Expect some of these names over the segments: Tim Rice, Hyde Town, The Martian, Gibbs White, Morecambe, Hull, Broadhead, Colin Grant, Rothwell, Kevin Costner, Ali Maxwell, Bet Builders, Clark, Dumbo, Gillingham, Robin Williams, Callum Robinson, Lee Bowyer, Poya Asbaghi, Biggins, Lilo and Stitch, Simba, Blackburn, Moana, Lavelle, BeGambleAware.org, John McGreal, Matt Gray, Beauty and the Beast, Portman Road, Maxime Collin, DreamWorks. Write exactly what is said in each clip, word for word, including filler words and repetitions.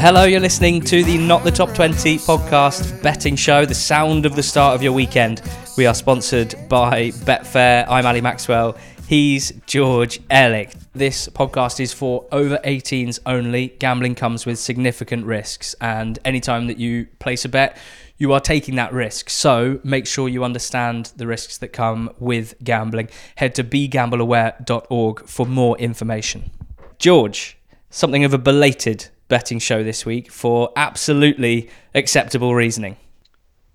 Hello, you're listening to the Not The Top twenty podcast betting show, the sound of the start of your weekend. We are sponsored by Betfair. I'm Ali Maxwell. He's George Ehrlich. This podcast is for over eighteens only. Gambling comes with significant risks, and anytime that you place a bet, you are taking that risk. So make sure you understand the risks that come with gambling. Head to Be Gamble Aware dot org for more information. George, something of a belated betting show this week for absolutely acceptable reasoning.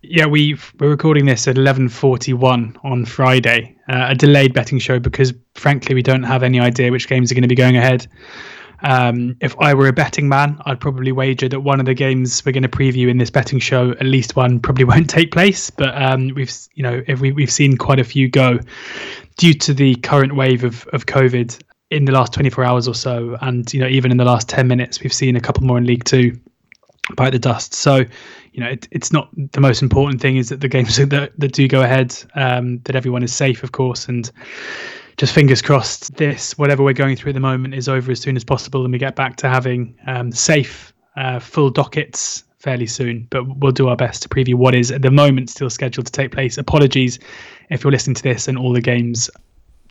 Yeah, we've, we're recording this at eleven forty-one on Friday, uh, a delayed betting show because, frankly, we don't have any idea which games are going to be going ahead. Um, if I were a betting man, I'd probably wager that one of the games we're going to preview in this betting show, at least one, probably won't take place. But um, we've, you know, if we, we've seen quite a few go due to the current wave of, of COVID in the last twenty-four hours or so, and you know, even in the last ten minutes, we've seen a couple more in League Two bite the dust. So, you know, it, it's not the most important thing is that the games that, that do go ahead, um, that everyone is safe, of course, and just fingers crossed this, whatever we're going through at the moment, is over as soon as possible and we get back to having um, safe, uh, full dockets fairly soon. But we'll do our best to preview what is at the moment still scheduled to take place. Apologies if you're listening to this and all the games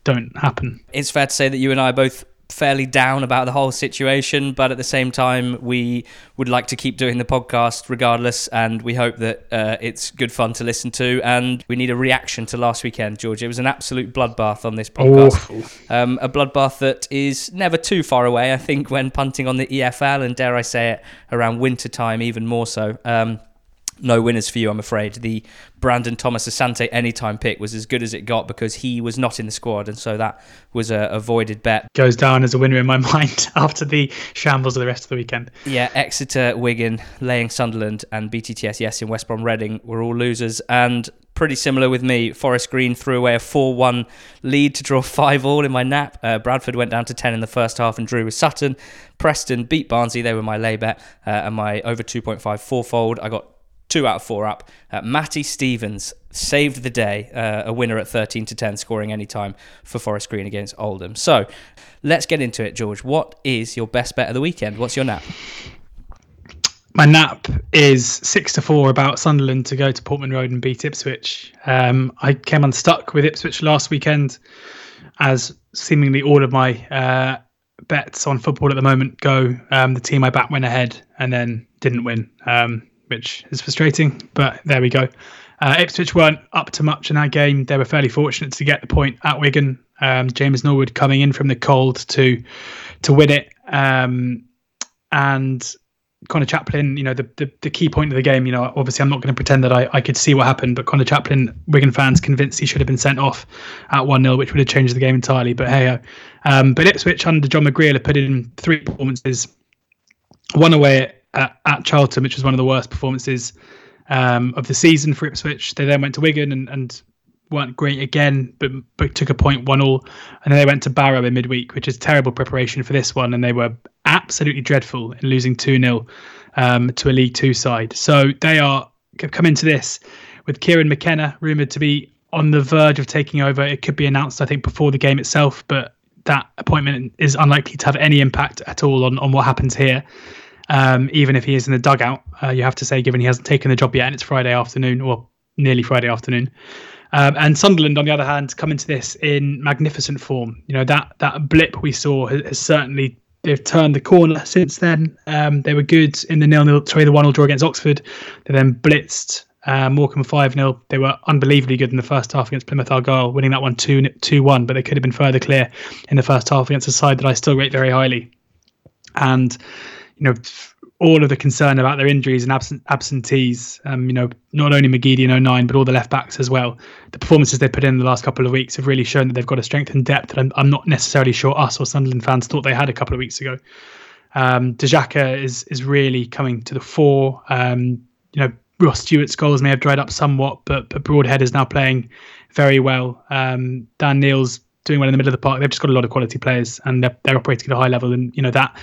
don't happen. It's fair to say that you and I are both fairly down about the whole situation, but at the same time we would like to keep doing the podcast regardless, and we hope that uh, it's good fun to listen to, and we need a reaction to last weekend, George. It was an absolute bloodbath on this podcast. Um, a bloodbath that is never too far away, I think, when punting on the E F L, and dare I say it, around winter time even more so. Um, no winners for you, I'm afraid. The Brandon Thomas Asante anytime pick was as good as it got because he was not in the squad, and so that was a avoided bet. Goes down as a winner in my mind after the shambles of the rest of the weekend. Yeah, Exeter, Wigan, laying Sunderland and B T T S S in West Brom Reading were all losers, and pretty similar with me. Forest Green threw away a four one lead to draw five all in my nap. Uh, Bradford went down to ten in the first half and drew with Sutton. Preston beat Barnsley, they were my lay bet, uh, and my over two point five fourfold, I got two out of four up. Uh, Matty Stevens saved the day, uh, a winner at thirteen to ten, scoring any time for Forest Green against Oldham. So let's get into it, George. What is your best bet of the weekend? What's your nap? My nap is six to four about Sunderland to go to Portman Road and beat Ipswich. Um, I came unstuck with Ipswich last weekend, as seemingly all of my uh, bets on football at the moment go. Um, the team I backed went ahead and then didn't win. Um, which is frustrating, but there we go. Uh, Ipswich weren't up to much in that game. They were fairly fortunate to get the point at Wigan. Um, James Norwood coming in from the cold to to win it. Um, and Conor Chaplin, you know, the, the, the key point of the game, you know, obviously I'm not going to pretend that I, I could see what happened, but Conor Chaplin, Wigan fans convinced he should have been sent off at one nil, which would have changed the game entirely, but hey-ho. Um, but Ipswich under John McGreal have put in three performances, one away at At, at Charlton, which was one of the worst performances um, of the season for Ipswich. They then went to Wigan and, and weren't great again, but, but took a point, one all. And then they went to Barrow in midweek, which is terrible preparation for this one. And they were absolutely dreadful in losing two nil um, to a League Two side. So they are come into this with Kieran McKenna rumoured to be on the verge of taking over. It could be announced, I think, before the game itself, but that appointment is unlikely to have any impact at all on, on what happens here. Um, even if he is in the dugout, uh, you have to say, given he hasn't taken the job yet, and it's Friday afternoon, or nearly Friday afternoon. Um, and Sunderland, on the other hand, come into this in magnificent form. You know, that that blip we saw has, has certainly, they've turned the corner since then. Um, they were good in the nil nil, sorry, the one all draw against Oxford. They then blitzed uh, Morecambe five nil. They were unbelievably good in the first half against Plymouth Argyle, winning that one two one, but they could have been further clear in the first half against a side that I still rate very highly. And you know, all of the concern about their injuries and absent absentees, um, you know, not only McGeady in oh nine, but all the left backs as well. The performances they put in the last couple of weeks have really shown that they've got a strength and depth that I'm, I'm not necessarily sure us or Sunderland fans thought they had a couple of weeks ago. Um, De Xhaka is, is really coming to the fore. Um, you know, Ross Stewart's goals may have dried up somewhat, but, but Broadhead is now playing very well. Um, Dan Neal's doing well in the middle of the park. They've just got a lot of quality players, and they're, they're operating at a high level. And, you know, that...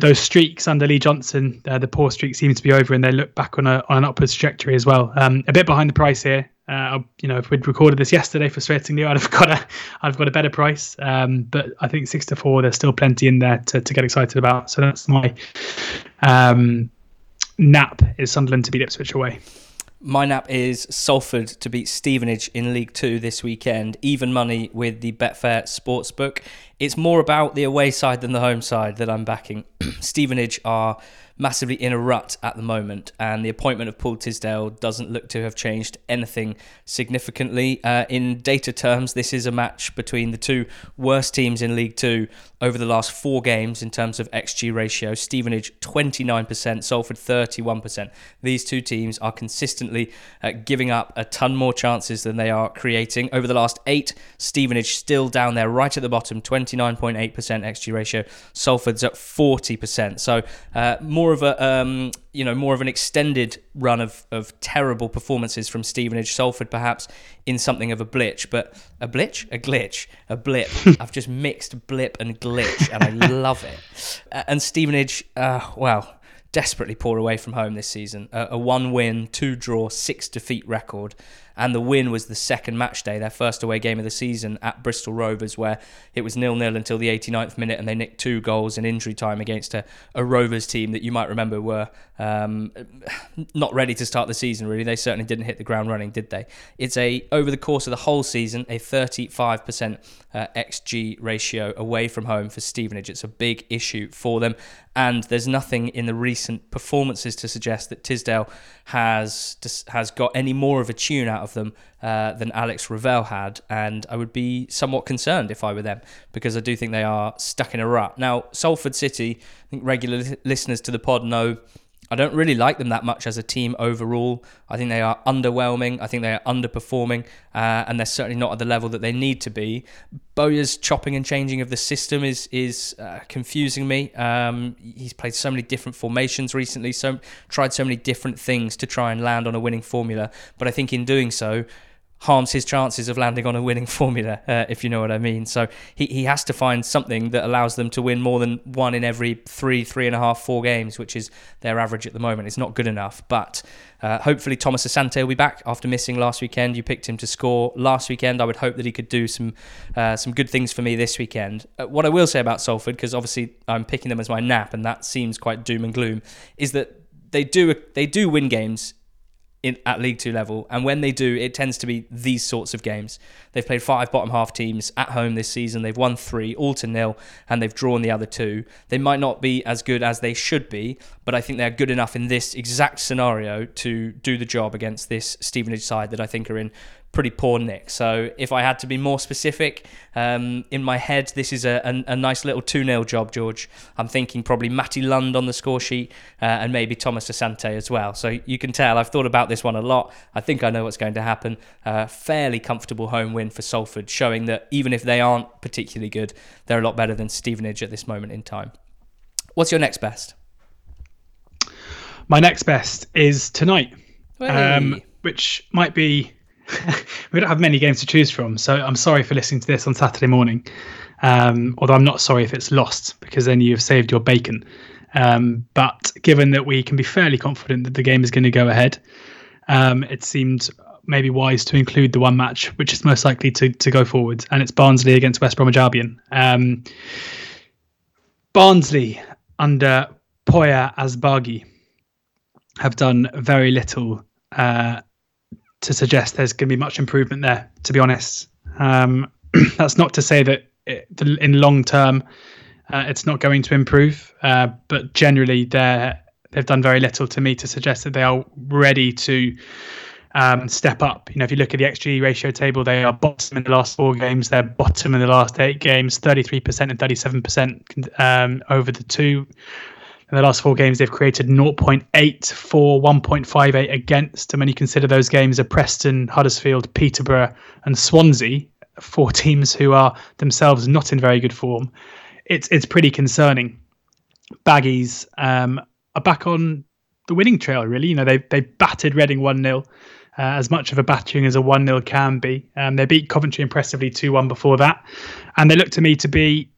Those streaks under Lee Johnson, uh, the poor streak seems to be over, and they look back on, a, on an upwards trajectory as well. Um, a bit behind the price here, Uh, you know, if we'd recorded this yesterday, frustratingly, I'd have got a, I've got a better price. Um, but I think six to four, there's still plenty in there to, to get excited about. So that's my um, nap is Sunderland to beat Ipswich away. My nap is Salford to beat Stevenage in League Two this weekend. Even money with the Betfair Sportsbook. It's more about the away side than the home side that I'm backing. Stevenage are massively in a rut at the moment, and the appointment of Paul Tisdale doesn't look to have changed anything significantly. Uh, in data terms, this is a match between the two worst teams in League Two over the last four games in terms of X G ratio. Stevenage twenty-nine percent, Salford thirty-one percent. These two teams are consistently uh, giving up a ton more chances than they are creating. Over the last eight, Stevenage still down there right at the bottom, twenty-nine point eight percent X G ratio. Salford's at forty percent. So uh, more More of a um, you know more of an extended run of, of terrible performances from Stevenage. Salford perhaps in something of a blitch, but a blitch, a glitch, a blip. I've just mixed blip and glitch, and I love it. Uh, and Stevenage, uh, well, desperately poor away from home this season. Uh, a one win, two draw, six defeat record. And the win was the second match day, their first away game of the season at Bristol Rovers, where it was nil-nil until the eighty-ninth minute, and they nicked two goals in injury time against a, a Rovers team that you might remember were um, not ready to start the season, really. They certainly didn't hit the ground running, did they? It's a, over the course of the whole season, a thirty-five percent uh, X G ratio away from home for Stevenage. It's a big issue for them, and there's nothing in the recent performances to suggest that Tisdale has, has got any more of a tune out of them uh, than Alex Revell had, and I would be somewhat concerned if I were them, because I do think they are stuck in a rut. Now, Salford City, I think regular li- listeners to the pod know I don't really like them that much as a team overall. I think they are underwhelming. I think they are underperforming, uh, and they're certainly not at the level that they need to be. Bowyer's chopping and changing of the system is is uh, confusing me. Um, he's played so many different formations recently, so tried so many different things to try and land on a winning formula. But I think in doing so, harms his chances of landing on a winning formula, uh, if you know what I mean. So he, he has to find something that allows them to win more than one in every three, three and a half, four games, which is their average at the moment. It's not good enough, but uh, hopefully Thomas Asante will be back after missing last weekend. You picked him to score last weekend. I would hope that he could do some uh, some good things for me this weekend. Uh, what I will say about Salford, because obviously I'm picking them as my nap, and that seems quite doom and gloom, is that they do they do win games In, at League Two level, and when they do, it tends to be these sorts of games. They've played five bottom half teams at home this season. They've won three, all to nil, and they've drawn the other two. They might not be as good as they should be, but I think they're good enough in this exact scenario to do the job against this Stevenage side that I think are in pretty poor nick. So if I had to be more specific, um, in my head, this is a, a, a nice little two-nil job, George. I'm thinking probably Matty Lund on the score sheet uh, and maybe Thomas Asante as well. So you can tell I've thought about this one a lot. I think I know what's going to happen. Uh, fairly comfortable home win for Salford, showing that even if they aren't particularly good, they're a lot better than Stevenage at this moment in time. What's your next best? My next best is tonight, hey. um, which might be... we don't have many games to choose from, so I'm sorry for listening to this on Saturday morning. Um, although I'm not sorry if it's lost, because then you've saved your bacon. Um, but given that we can be fairly confident that the game is going to go ahead, um, it seemed maybe wise to include the one match which is most likely to, to go forward, and it's Barnsley against West Bromwich Albion. Um, Barnsley under Poya Asbaghi have done very little uh to suggest there's going to be much improvement there, to be honest. Um, that's not to say that it, in long term uh, it's not going to improve, uh, but generally they're, they've done very little to me to suggest that they are ready to um, step up. You know, if you look at the X G ratio table, they are bottom in the last four games, they're bottom in the last eight games, thirty-three percent and thirty-seven percent um, over the two. In the last four games, they've created zero point eight four, one point five eight against. And when you consider those games are Preston, Huddersfield, Peterborough and Swansea, four teams who are themselves not in very good form, it's it's pretty concerning. Baggies um, are back on the winning trail, really. You know, they they battered Reading one-nil, uh, as much of a battering as a one-nil can be. Um, they beat Coventry impressively two-one before that. And they look to me to be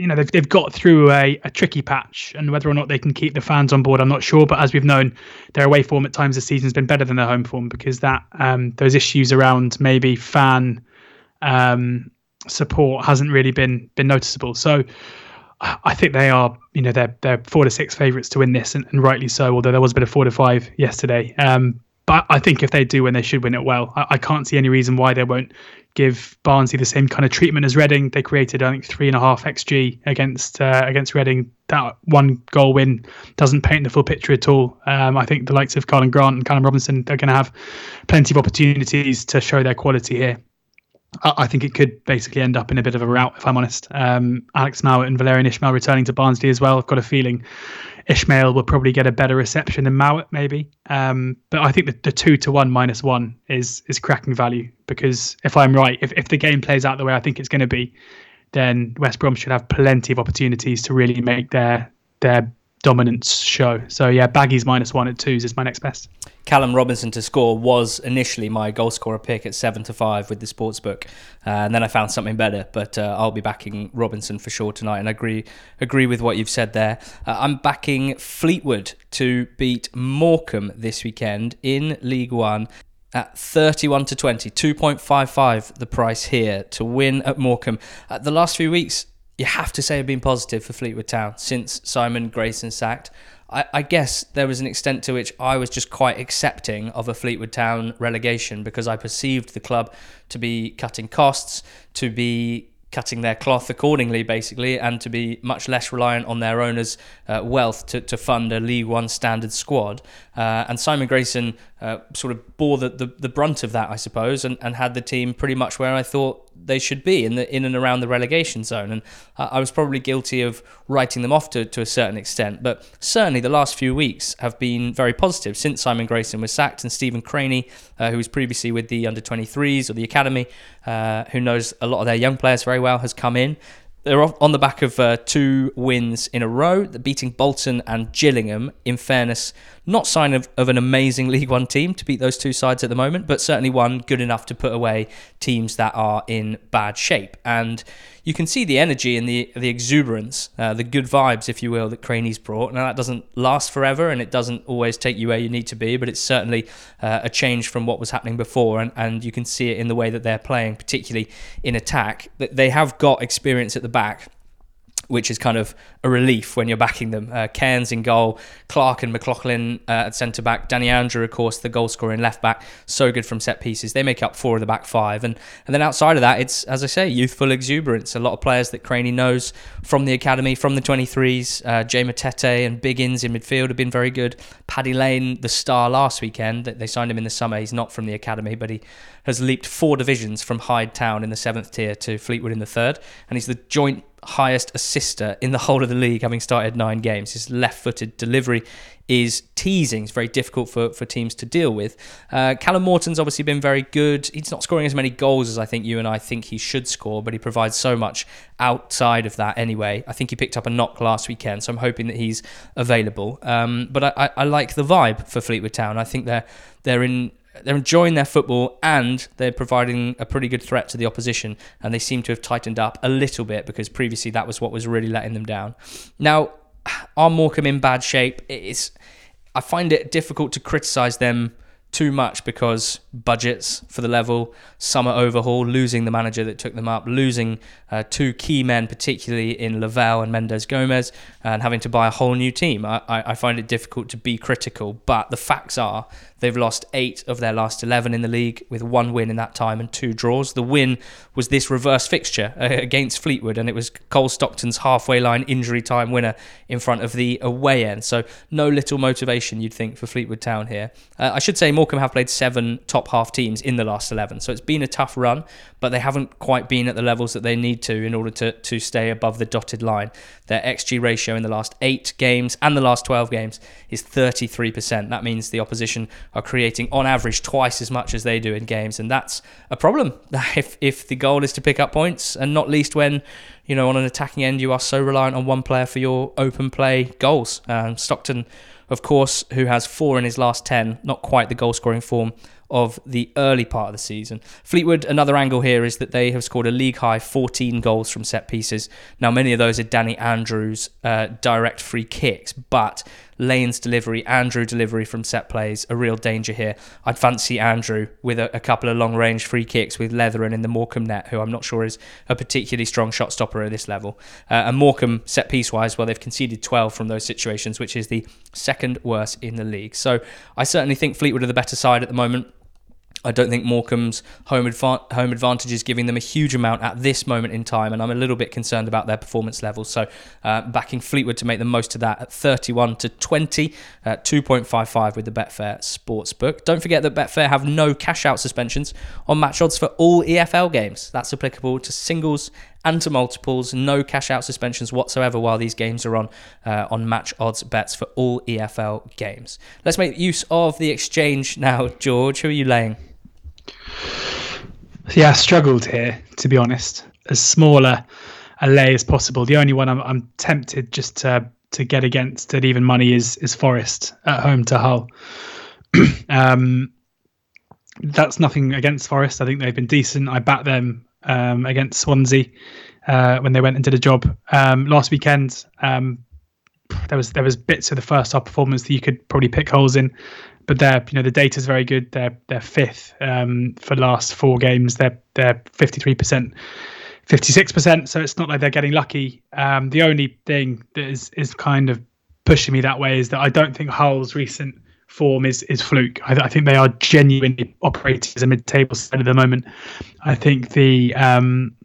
you know, they've, they've got through a, a tricky patch, and whether or not they can keep the fans on board, I'm not sure. But as we've known, their away form at times this season has been better than their home form, because that um, those issues around maybe fan um, support hasn't really been been noticeable. So I think they are, you know, they're they're four to six favourites to win this, and, and rightly so. Although there was a bit of four to five yesterday. Um, but I think if they do win, they should win it well. I, I can't see any reason why they won't give Barnsley the same kind of treatment as Reading. They created, I think, three and a half X G against uh, against Reading. That one goal win doesn't paint the full picture at all. Um, I think the likes of Colin Grant and Callum Robinson are going to have plenty of opportunities to show their quality here. I, I think it could basically end up in a bit of a rout, if I'm honest. Um, Alex Mowat and Valerian Ishmael returning to Barnsley as well. I've got a feeling Ishmael will probably get a better reception than Mowat, maybe. Um, but I think the, the two to one minus one is is cracking value, because if I'm right, if, if the game plays out the way I think it's going to be, then West Brom should have plenty of opportunities to really make their their dominance show. So yeah, Baggies minus one at twos is my next best. Callum Robinson to score was initially my goal scorer pick at seven to five with the sportsbook, uh, and then I found something better. But uh, I'll be backing Robinson for sure tonight, and I agree agree with what you've said there. Uh, I'm backing Fleetwood to beat Morecambe this weekend in League One at thirty-one to twenty, two point five five the price here to win at Morecambe. Uh, the last few weeks, you have to say I've been positive for Fleetwood Town since Simon Grayson sacked. I, I guess there was an extent to which I was just quite accepting of a Fleetwood Town relegation, because I perceived the club to be cutting costs, to be cutting their cloth accordingly, basically, and to be much less reliant on their owners' uh, wealth to, to fund a League One standard squad. Uh, and Simon Grayson uh, sort of bore the, the, the brunt of that, I suppose, and, and had the team pretty much where I thought they should be, in the in and around the relegation zone. And uh, I was probably guilty of writing them off to, to a certain extent, but certainly the last few weeks have been very positive since Simon Grayson was sacked, and Stephen Craney, uh, who was previously with the under twenty-threes or the academy, uh, who knows a lot of their young players very well, has come in. They're on the back of uh, two wins in a row, beating Bolton and Gillingham. In fairness, not sign of, of an amazing League One team to beat those two sides at the moment, but certainly one good enough to put away teams that are in bad shape. And you can see the energy and the the exuberance, uh, the good vibes, if you will, that Craney's brought. Now, that doesn't last forever, and it doesn't always take you where you need to be, but it's certainly uh, a change from what was happening before, and, and you can see it in the way that they're playing, particularly in attack. They have got experience at the back, which is kind of a relief when you're backing them. Uh, Cairns in goal, Clark and McLaughlin uh, at centre-back, Danny Andrew, of course, the goal-scorer in left-back, so good from set-pieces. They make up four of the back five. And and then outside of that, it's, as I say, youthful exuberance. A lot of players that Craney knows from the academy, from the twenty-threes. Uh, Jay Matete and Biggins in midfield have been very good. Paddy Lane, the star last weekend, they signed him in the summer. He's not from the academy, but he has leaped four divisions from Hyde Town in the seventh tier to Fleetwood in the third, and he's the joint highest assister in the whole of the league, having started nine games. His left-footed delivery is teasing. It's very difficult for, for teams to deal with. Uh, Callum Morton's obviously been very good. He's not scoring as many goals as I think you and I think he should score, but he provides so much outside of that anyway. I think he picked up a knock last weekend, so I'm hoping that he's available. Um, but I, I, I like the vibe for Fleetwood Town. I think they're they're in... They're enjoying their football, and they're providing a pretty good threat to the opposition, and they seem to have tightened up a little bit, because previously that was what was really letting them down. Now, are Morecambe in bad shape? It's, I find it difficult to criticise them too much, because budgets for the level, summer overhaul, losing the manager that took them up, losing uh, two key men, particularly in Lavelle and Mendes Gomez, and having to buy a whole new team. I, I find it difficult to be critical, but the facts are they've lost eight of their last eleven in the league, with one win in that time and two draws. The win was this reverse fixture uh, against Fleetwood, and it was Cole Stockton's halfway line injury time winner in front of the away end. So no little motivation, you'd think, for Fleetwood Town here. Uh, I should say more Morecambe have played seven top half teams in the last eleven, so it's been a tough run, but they haven't quite been at the levels that they need to in order to, to stay above the dotted line. Their X G ratio in the last eight games and the last twelve games is thirty-three percent. That means the opposition are creating on average twice as much as they do in games, and that's a problem if, if the goal is to pick up points, and not least when, you know, on an attacking end you are so reliant on one player for your open play goals. Um, Stockton, of course, who has four in his last ten, not quite the goal-scoring form of the early part of the season. Fleetwood, another angle here is that they have scored a league-high fourteen goals from set pieces. Now, many of those are Danny Andrews' uh, direct free kicks, but Lane's delivery, Andrew delivery from set plays, a real danger here. I'd fancy Andrew with a, a couple of long-range free kicks with Leatherin in the Morecambe net, who I'm not sure is a particularly strong shot stopper at this level. Uh, and Morecambe, set piece-wise, well, they've conceded twelve from those situations, which is the second worst in the league. So I certainly think Fleetwood are the better side at the moment. I don't think Morecambe's home, adva- home advantage is giving them a huge amount at this moment in time, and I'm a little bit concerned about their performance levels. So uh, backing Fleetwood to make the most of that at thirty-one to twenty, uh, two point five five with the Betfair Sportsbook. Don't forget that Betfair have no cash-out suspensions on match odds for all E F L games. That's applicable to singles and to multiples, no cash-out suspensions whatsoever while these games are on, uh, on match odds bets for all E F L games. Let's make use of the exchange now, George. Who are you laying? Yeah, I struggled here, to be honest. As small a, a lay as possible. The only one I'm, I'm tempted just to to get against at even money is is Forest at home to Hull. um, that's nothing against Forest. I think they've been decent. I backed them Um, against Swansea uh, when they went and did a job um, last weekend. Um, there was there was bits of the first half performance that you could probably pick holes in, but they're you know the data's very good. They're they're fifth um, for last four games. They're they're fifty-three percent, fifty-six percent. So it's not like they're getting lucky. Um, the only thing that is is kind of pushing me that way is that I don't think Hull's recent form is is fluke. I, th- I think they are genuinely operating as a mid-table side at the moment. I think the um,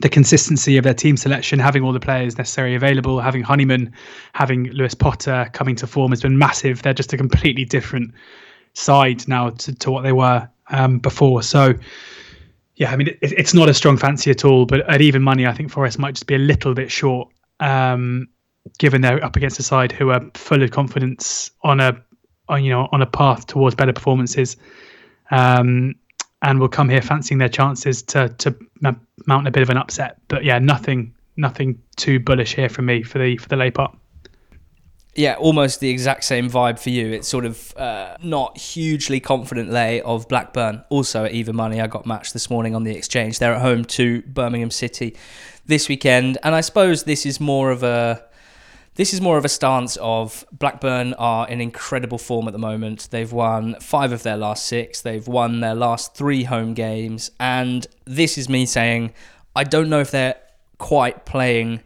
the consistency of their team selection, having all the players necessarily available, having Honeyman, having Lewis Potter coming to form has been massive. They're just a completely different side now to, to what they were um, before. So, yeah, I mean, it, it's not a strong fancy at all, but at even money, I think Forest might just be a little bit short, um, given they're up against a side who are full of confidence on a On, you know, on a path towards better performances, um, and will come here fancying their chances to to mount a bit of an upset. But yeah, nothing, nothing too bullish here from me for the for the lay part. Yeah, almost the exact same vibe for you. It's sort of uh, not hugely confident lay of Blackburn. Also at even money, I got matched this morning on the exchange. They're at home to Birmingham City this weekend, and I suppose this is more of a. This is more of a stance of Blackburn are in incredible form at the moment. They've won five of their last six. They've won their last three home games. And this is me saying, I don't know if they're quite playing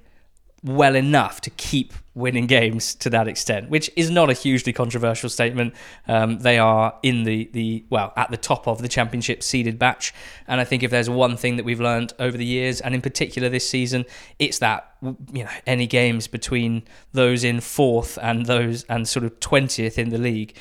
well enough to keep winning games to that extent, which is not a hugely controversial statement. Um, they are in the, the, well, at the top of the championship seeded batch. And I think if there's one thing that we've learned over the years, and in particular this season, it's that, you know, any games between those in fourth and those and sort of twentieth in the league,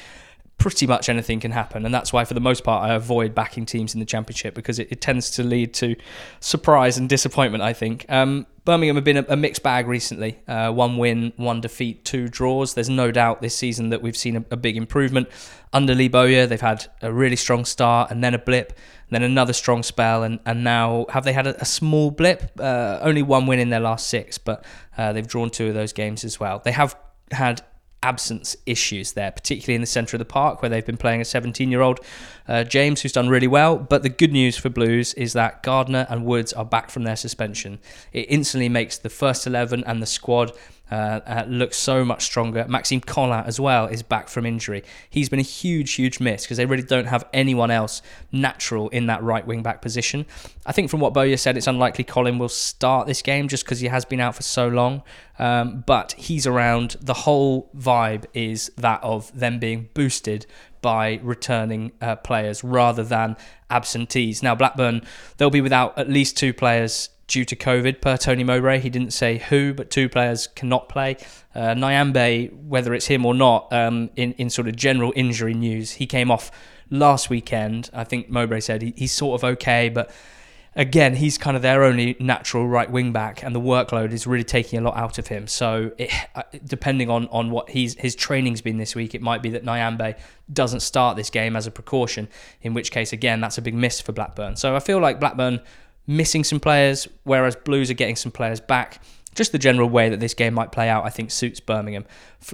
pretty much anything can happen. And that's why, for the most part, I avoid backing teams in the championship, because it, it tends to lead to surprise and disappointment, I think. Um, Birmingham have been a, a mixed bag recently. Uh, one win, one defeat, two draws. There's no doubt this season that we've seen a, a big improvement. Under Lee Bowyer, they've had a really strong start and then a blip, then another strong spell, and, and now have they had a, a small blip? Uh, only one win in their last six, but uh, they've drawn two of those games as well. They have had absence issues there, particularly in the centre of the park, where they've been playing a seventeen-year-old uh, James, who's done really well. But the good news for Blues is that Gardner and Woods are back from their suspension. It instantly makes the first eleven and the squad Uh, uh, looks so much stronger. Maxime Collin as well is back from injury. He's been a huge, huge miss because they really don't have anyone else natural in that right wing back position. I think from what Bowyer said, it's unlikely Collin will start this game just because he has been out for so long. Um, but he's around. The whole vibe is that of them being boosted by returning uh, players rather than absentees. Now, Blackburn, they'll be without at least two players due to COVID, per Tony Mowbray. He didn't say who, but two players cannot play. Uh, Nyambe, whether it's him or not, um, in, in sort of general injury news, he came off last weekend. I think Mowbray said he, he's sort of okay, but again, he's kind of their only natural right wing back, and the workload is really taking a lot out of him. So it, depending on, on what he's, his training's been this week, it might be that Nyambe doesn't start this game as a precaution, in which case, again, that's a big miss for Blackburn. So I feel like Blackburn missing some players, whereas Blues are getting some players back. Just the general way that this game might play out, I think, suits Birmingham.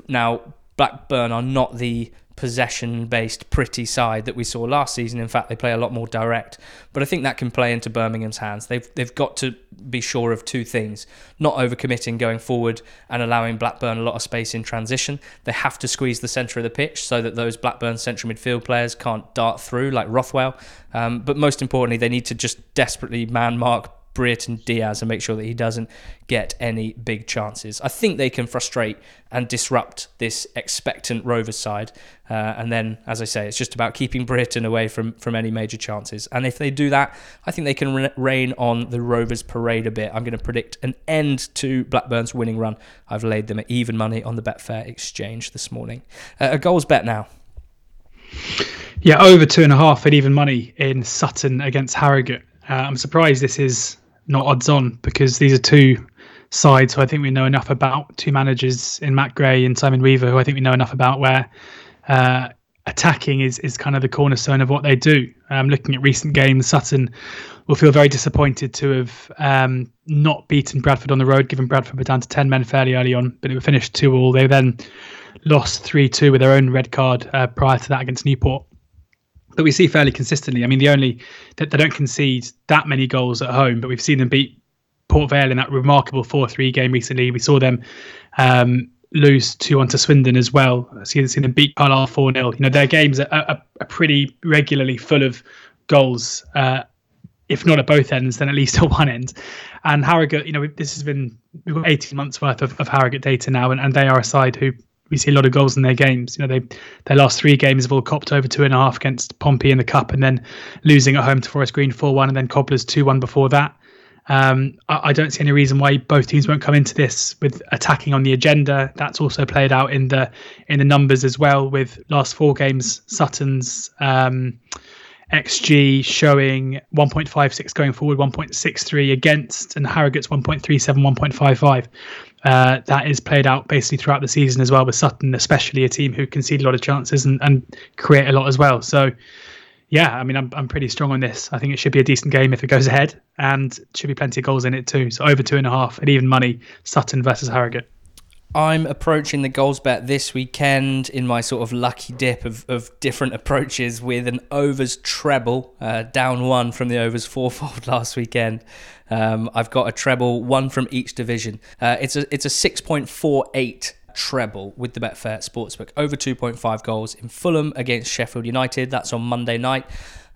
Now, Blackburn are not the possession-based, pretty side that we saw last season. In fact, they play a lot more direct. But I think that can play into Birmingham's hands. They've they've got to be sure of two things: not overcommitting going forward and allowing Blackburn a lot of space in transition. They have to squeeze the centre of the pitch so that those Blackburn central midfield players can't dart through like Rothwell. Um, but most importantly, they need to just desperately man-mark Brereton Diaz and make sure that he doesn't get any big chances. I think they can frustrate and disrupt this expectant Rovers side. Uh, and then, as I say, it's just about keeping Brereton away from, from any major chances. And if they do that, I think they can re- rain on the Rovers parade a bit. I'm going to predict an end to Blackburn's winning run. I've laid them at even money on the Betfair exchange this morning. Uh, a goals bet now. Yeah, over two and a half at even money in Sutton against Harrogate. Uh, I'm surprised this is not odds on, because these are two sides who I think we know enough about, two managers in Matt Gray and Simon Weaver, who I think we know enough about, where uh, attacking is, is kind of the cornerstone of what they do. Um, looking at recent games, Sutton will feel very disappointed to have um, not beaten Bradford on the road, given Bradford were down to ten men fairly early on, but it would finish two all. They then lost three two with their own red card uh, prior to that against Newport. That we see fairly consistently. I mean, the only that they don't concede that many goals at home, but we've seen them beat Port Vale in that remarkable four three game recently. We saw them um, lose two one to Swindon as well. I've seen them beat Carlisle four nil. You know, their games are, are, are pretty regularly full of goals, uh, if not at both ends, then at least at one end. And Harrogate, you know, this has been we've got eighteen months worth of, of Harrogate data now, and, and they are a side who. We see a lot of goals in their games. You know, they their last three games have all copped over two and a half against Pompey in the cup, and then losing at home to Forest Green four one, and then Cobblers two one before that. Um, I, I don't see any reason why both teams won't come into this with attacking on the agenda. That's also played out in the in the numbers as well. With last four games, Sutton's um, X G showing one point five six going forward, one point six three against, and Harrogate's one point three seven, one point five five. Uh, that is played out basically throughout the season as well, with Sutton, especially a team who concede a lot of chances and, and create a lot as well. So, yeah, I mean, I'm I'm pretty strong on this. I think it should be a decent game if it goes ahead, and should be plenty of goals in it too. So over two and a half at even money, Sutton versus Harrogate. I'm approaching the goals bet this weekend in my sort of lucky dip of, of different approaches with an overs treble, uh, down one from the overs fourfold last weekend. Um, I've got a treble, one from each division. Uh, it's a it's a six point four eight treble with the Betfair Sportsbook. Over two point five goals in Fulham against Sheffield United. That's on Monday night.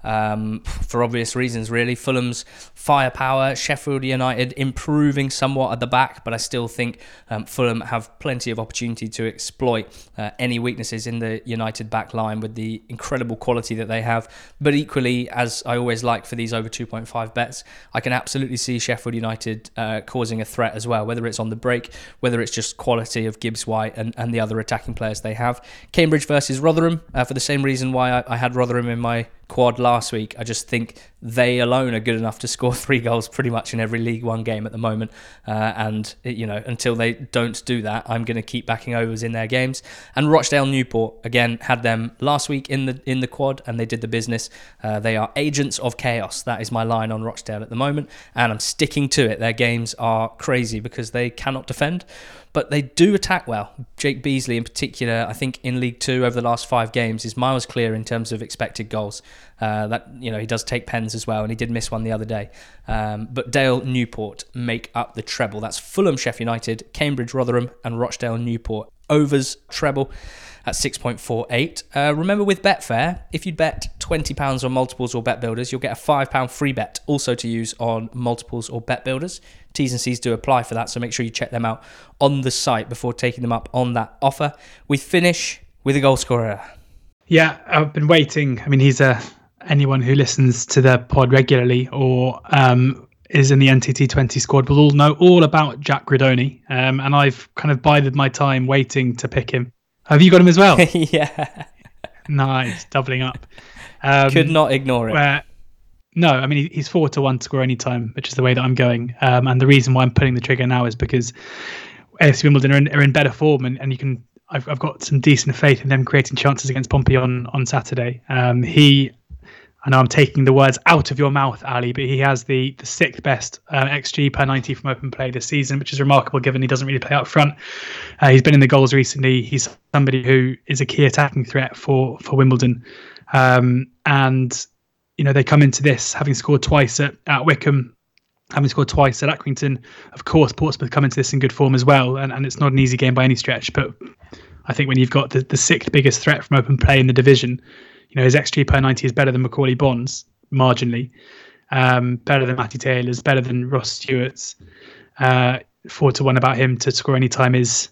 Um, for obvious reasons, really. Fulham's firepower, Sheffield United improving somewhat at the back, but I still think um, Fulham have plenty of opportunity to exploit uh, any weaknesses in the United back line with the incredible quality that they have. But equally, as I always like for these over two point five bets, I can absolutely see Sheffield United uh, causing a threat as well, whether it's on the break, whether it's just quality of Gibbs White and, and the other attacking players they have. Cambridge versus Rotherham, uh, for the same reason why I, I had Rotherham in my quad last week. I just think they alone are good enough to score three goals pretty much in every League One game at the moment, uh, and you know, until they don't do that, I'm going to keep backing overs in their games. And Rochdale Newport, again, had them last week in the in the quad, and they did the business. Uh, they are agents of chaos. That is my line on Rochdale at the moment, and I'm sticking to it. Their games are crazy because they cannot defend, but they do attack well. Jake Beasley in particular, I think in League Two over the last five games, is miles clear in terms of expected goals. Uh, that you know, he does take pens as well, and he did miss one the other day. Um, but Dale Newport make up the treble. That's Fulham, Sheffield United, Cambridge, Rotherham, and Rochdale Newport. Overs treble at six point four eight. Uh, remember, with Betfair, if you bet twenty pounds on multiples or bet builders, you'll get a five pounds free bet also to use on multiples or bet builders. T's and C's do apply for that, so make sure you check them out on the site before taking them up on that offer. We finish with a goal scorer. Yeah, I've been waiting. I mean, he's a anyone who listens to the pod regularly or um, is in the N T T twenty squad will all know all about Jack Gradoni, um, and I've kind of bided my time waiting to pick him. Have you got him as well? Yeah. Nice, doubling up. Um, Could not ignore it. Where, no, I mean, he's four to one to score any time, which is the way that I'm going. Um, and the reason why I'm pulling the trigger now is because A F C Wimbledon are in, are in better form, and, and you can. I've, I've got some decent faith in them creating chances against Pompey on, on Saturday. Um, he, I know I'm taking the words out of your mouth, Ali, but he has the, the sixth best uh, X G per ninety from open play this season, which is remarkable given he doesn't really play up front. Uh, he's been in the goals recently. He's somebody who is a key attacking threat for, for Wimbledon. Um, and, you know, they come into this having scored twice at, at Wickham, having scored twice at Accrington. Of course, Portsmouth come into this in good form as well. And, and it's not an easy game by any stretch. But I think when you've got the, the sixth biggest threat from open play in the division, you know, his X G per ninety is better than Macaulay Bonds, marginally. Um, better than Matty Taylor's, better than Ross Stewart's. Uh, four to one about him to score any time is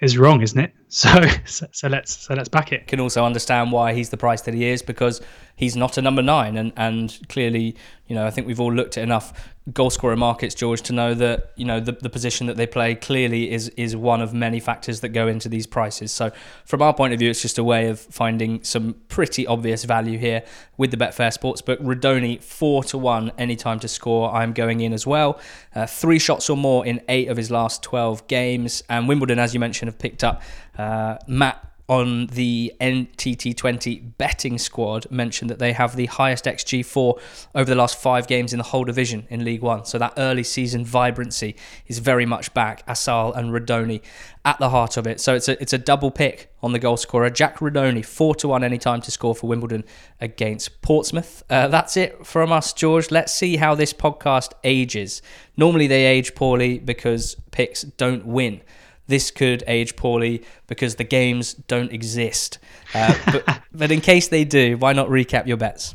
is wrong, isn't it? So, so so let's so let's back it. Can also understand why he's the price that he is, because he's not a number nine, and and clearly, you know, I think we've all looked at enough goal scorer markets, George, to know that, you know, the, the position that they play clearly is is one of many factors that go into these prices. So from our point of view, it's just a way of finding some pretty obvious value here with the Betfair Sportsbook. Rodoni, four to one anytime to score. I'm going in as well. Uh, three shots or more in eight of his last twelve games, and Wimbledon, as you mentioned, have picked up uh, Matt. On the N T T twenty betting squad mentioned that they have the highest X G four over the last five games in the whole division in League One. So that early season vibrancy is very much back. Asal and Rodoni at the heart of it. So it's a it's a double pick on the goal scorer. Jack Rodoni, four to one anytime to score for Wimbledon against Portsmouth. Uh, that's it from us, George. Let's see how this podcast ages. Normally they age poorly because picks don't win. This could age poorly because the games don't exist. Uh, but, but in case they do, why not recap your bets?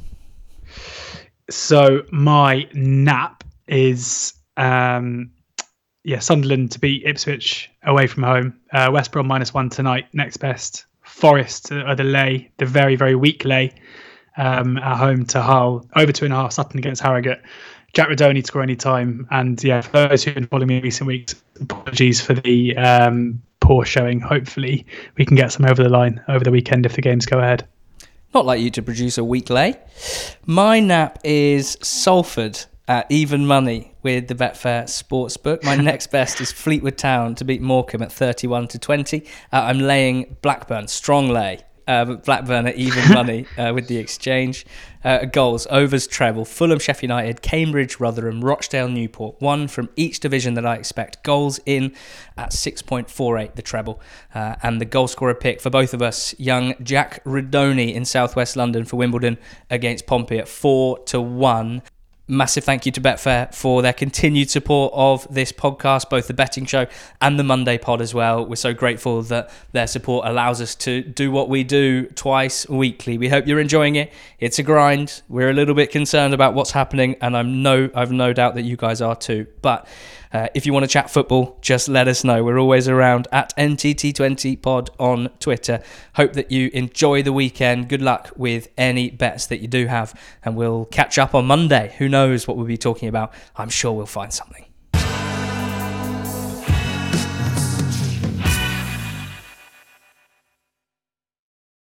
So my nap is um, yeah Sunderland to beat Ipswich away from home. Uh, West Brom minus one tonight, next best. Forest are the lay, the very, very weak lay um, at home to Hull. Over two and a half, Sutton against Harrogate. Jack Rodoni to score any time. And yeah, for those who've been following me in recent weeks, apologies for the um, poor showing. Hopefully we can get some over the line over the weekend if the games go ahead. Not like you to produce a weak lay. My nap is Salford at even money with the Betfair Sportsbook. My next best is Fleetwood Town to beat Morecambe at thirty-one to twenty. Uh, I'm laying Blackburn, strong lay. Uh, but Blackburn at even money uh, with the exchange. Uh, goals, overs, treble, Fulham, Sheffield United, Cambridge, Rotherham, Rochdale, Newport. One from each division that I expect. Goals in at six point four eight, the treble. Uh, and the goal scorer pick for both of us, young Jack Rodoni in southwest London for Wimbledon against Pompey at four to one. Massive thank you to Betfair for their continued support of this podcast, both the betting show and the Monday pod as well. We're so grateful that their support allows us to do what we do twice weekly. We hope you're enjoying it. It's a grind. We're a little bit concerned about what's happening, and I'm no, I've no doubt that you guys are too. But uh, if you want to chat football, just let us know. We're always around at N T T twenty pod on Twitter. Hope that you enjoy the weekend. Good luck with any bets that you do have, and we'll catch up on Monday. Who knows? Knows what we'll be talking about. I'm sure we'll find something.